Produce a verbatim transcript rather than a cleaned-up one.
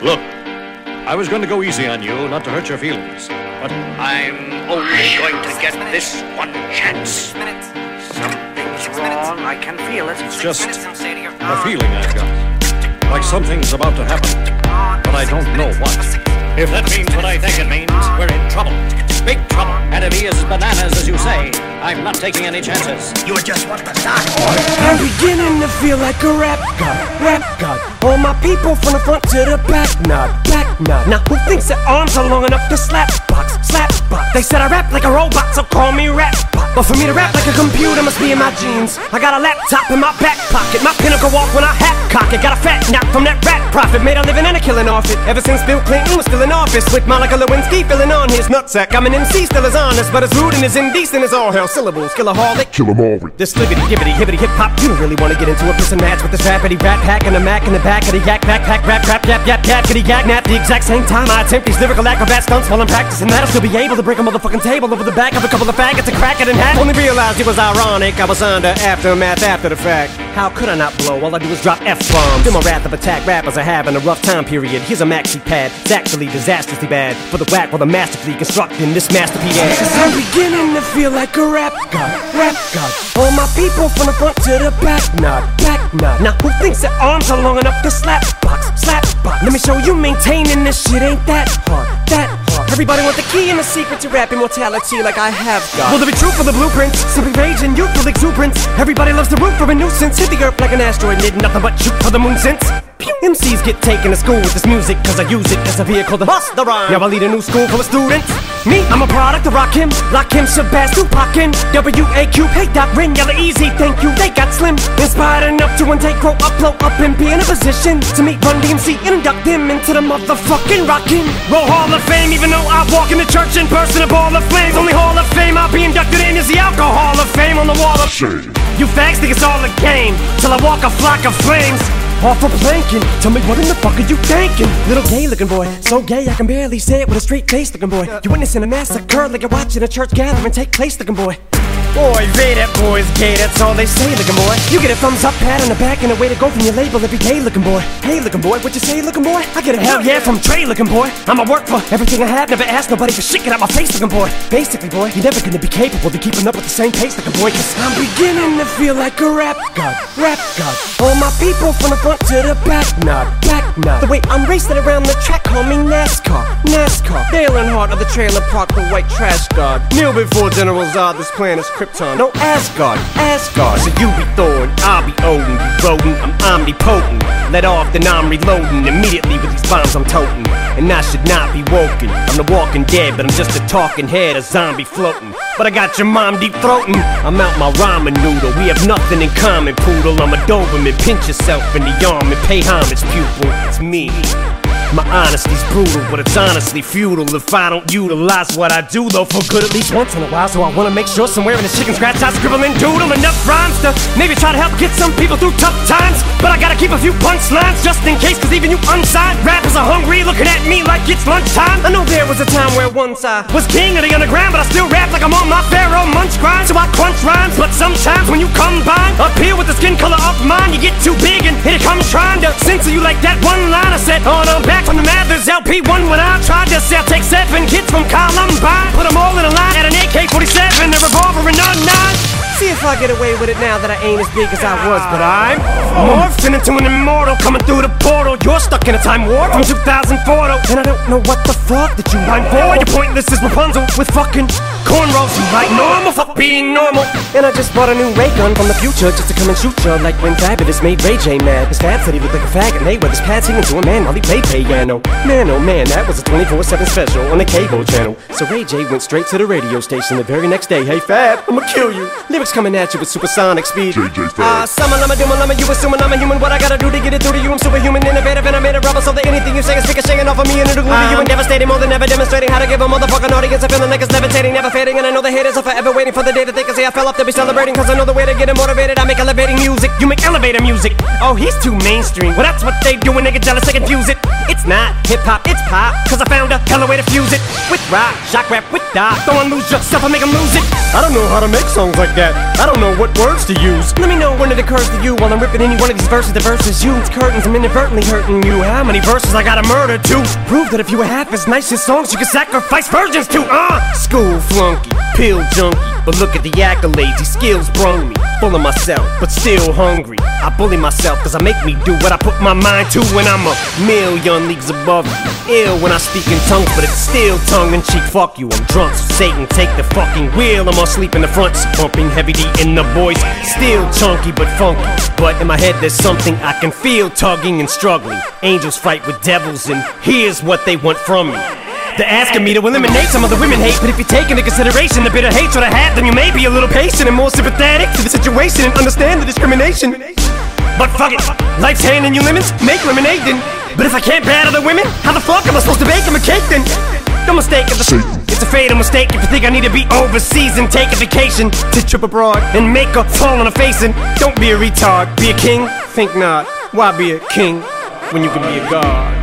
Look, I was going to go easy on you, not to hurt your feelings, but I'm only going to get this one chance. Something's wrong, I can feel it. It's just a feeling I've got, like something's about to happen, but I don't know what. If that means what I think it means, we're in trouble. Big trouble. And if he is bananas as you say, I'm not taking any chances. You just want the start. I'm beginning to feel like a rap god, rap god. All my people from the front to the back, nod, back nod. Now who thinks their arms are long enough to slap box, slap box? They said I rap like a robot, so call me rap box. But for me to rap like a computer must be in my jeans. I got a laptop in my back pocket, my pinnacle walk when I hat cock it. Got a fat knock from that rap profit, made a living and a killing off it. Ever since Bill Clinton was still in office, with Monica Lewinsky filling on his nutsack. I'm an M C still as honest, but as rude and as indecent as all hell syllables. Killaholic, kill 'em all. This libbity, gibbity, hibbity, hip hop. You don't really want to get into a piss and match with this rappity rat pack and a Mac in the back of the yak backpack rap rap yap yap yap kitty yak nap. The exact same time I attempt these lyrical acrobat stunts while I'm practicing that, I'll still be able to break a motherfucking table over the back of a couple of faggots and crack it in half. Only realized it was ironic. I was under aftermath after the fact. How could I not blow? All I do is drop F-bombs. Do my wrath of attack. Rappers are having a rough time period. Here's a maxi pad. It's actually disastrously bad for the whack while I'm masterfully constructing this masterpiece. I'm beginning to feel like a rap god, rap god. All my people from the front to the back, nod, back nod. Now who thinks their arms are long enough to slap box, slap box? Let me show you maintaining this shit ain't that hard, that hard. Everybody want the key and the secret to rap immortality like I have got. Will there be truth for the blueprints? Simply rage and youthful exuberance. Everybody loves to root for a nuisance. Hit the earth like an asteroid, did nothing but shoot for the moon since. M Cs get taken to school with this music, cause I use it as a vehicle to bust the rhyme. Now I lead a new school full of students. Me, I'm a product of Rakim, Lakim, Shabazz, Tupakin, W A Q, hey Doc Ren, y'all are easy, thank you, they got slim. Inspired enough to one day grow up, blow up, and be in a position to meet Run D M C and induct them into the motherfucking Rockin' Roll Hall of Fame, even though I walk in the church in person, a ball of flames. Only Hall of Fame I'll be inducted in is the Alcohol of Fame on the wall of shame. You fags think it's all a game, till I walk a flock of flames. Off for planking, tell me what in the fuck are you thinking? Little gay looking boy, so gay I can barely say it with a straight face looking boy. You witnessing a massacre like you're watching a church gathering take place looking boy. Boy, they that boy's gay, that's all they say looking boy. You get a thumbs up pat on the back and a way to go from your label every day looking boy. Hey looking boy, what you say looking boy? I get a hell yeah from Trey looking boy. I'ma work for everything I have, never ask nobody for shit, get out my face looking boy. Basically boy, you're never gonna be capable of keeping up with the same pace looking boy. Cause I'm beginning to feel like a rap god, rap god. All my people from the front to the back, nod, back nod. The way I'm racing around the track, call me NASCAR, NASCAR. Dale Earnhardt of the trailer park, the white trash god. Kneel before General Zod, this plan is Krypton. No Asgard, Asgard. So you be Thor and I'll be Odin. You rodent, I'm omnipotent. Let off, then I'm reloading immediately with these bombs I'm toting. And I should not be woken. I'm the walking dead, but I'm just a talking head, a zombie floating. But I got your mom deep throating. I'm out my ramen noodle. We have nothing in common, poodle. I'm a Doberman. Pinch yourself in the arm and pay homage, pupil. It's me. My honesty's brutal, but it's honestly futile if I don't utilize what I do, though, for good at least once in a while. So I wanna make sure somewhere in the chicken scratch I scribble and doodle enough rhymes to maybe try to help get some people through tough times. But I gotta keep a few punchlines just in case, cause even you unsigned rappers are hungry looking at me like it's lunchtime. I know there was a time where once I was king of the underground, but I still rap like I'm on my Pharaoh Munch grind. So I crunch rhymes, but sometimes when you combine up here with the skin color of mine, you get too big and here it comes trying to censor you like that one line I said on a back from the Mathers L P one when I tried to sell. Take seven kids from Columbine, put them all in a line, at an A K forty-seven, a revolver and a nine. See if I get away with it now that I ain't as big as I was. But I'm morphing into an immortal, coming through the portal. You're stuck in a time warp from two thousand four, though, and I don't know what the fuck that you rhyme for. You're pointless as Rapunzel with fucking cornrows. You like normal, fuck being normal. And I just bought a new ray gun from the future just to come and shoot you, like when Fabolous made Ray J mad. His Fab said he looked like a faggot, and they wear his pads hanging to a man while he played pay. Piano. Man, oh man, that was a twenty-four seven special on the cable channel. So Ray J went straight to the radio station the very next day. Hey Fab, I'ma kill you. Lyrics coming at you with supersonic speed. J J Fad. Ah, uh, summer, lama, doom, lama, you assuming I'm a human. What I gotta do to get it through to you? I'm superhuman, innovative, and I made a rubber. So that anything you say is ricocheting off of me and it'll glue to you. And devastating, more than ever demonstrating how to give a motherfucking audience a feeling like it's levitating. Never never fading, and I know the haters are forever waiting for the day that they can say I fell off. They'll be celebrating, cause I know the way to get them motivated. I make elevating music, you make elevator music. Oh, he's too mainstream, well that's what they do when they get jealous, they confuse it. It's not hip-hop, it's pop, cause I found a hella way to fuse it. With rock, shock rap, with dot, don't lose yourself, I make them lose it. I don't know how to make songs like that, I don't know what words to use. Let me know when it occurs to you while I'm ripping any one of these verses. The verse is you, it's curtains, I'm inadvertently hurting you. How many verses I gotta murder to prove that if you were half as nice as songs, you could sacrifice virgins to, uh! School flunky, pill junkie, but look at the accolades, these skills brung me. Full of myself, but still hungry. I bully myself, cause I make me do what I put my mind to. When I'm a million leagues above you. Ill when I speak in tongues, but it's still tongue in cheek. Fuck you, I'm drunk, so Satan, take the fucking wheel. I'm all sleep in the front, so pumping heavy D in the voice. Still chunky, but funky. But in my head there's something I can feel tugging and struggling. Angels fight with devils, and here's what they want from me. They're asking me to eliminate some of the women hate, but if you take into consideration the bitter hatred I have, then you may be a little patient and more sympathetic to the situation and understand the discrimination. But fuck it, life's handing you lemons, make lemonade then. But if I can't battle the women, how the fuck am I supposed to bake them a cake then? No mistake, it's a fatal mistake if you think I need to be overseas and take a vacation to trip abroad and make a fall on a face. And don't be a retard, be a king, think not. Why be a king when you can be a god?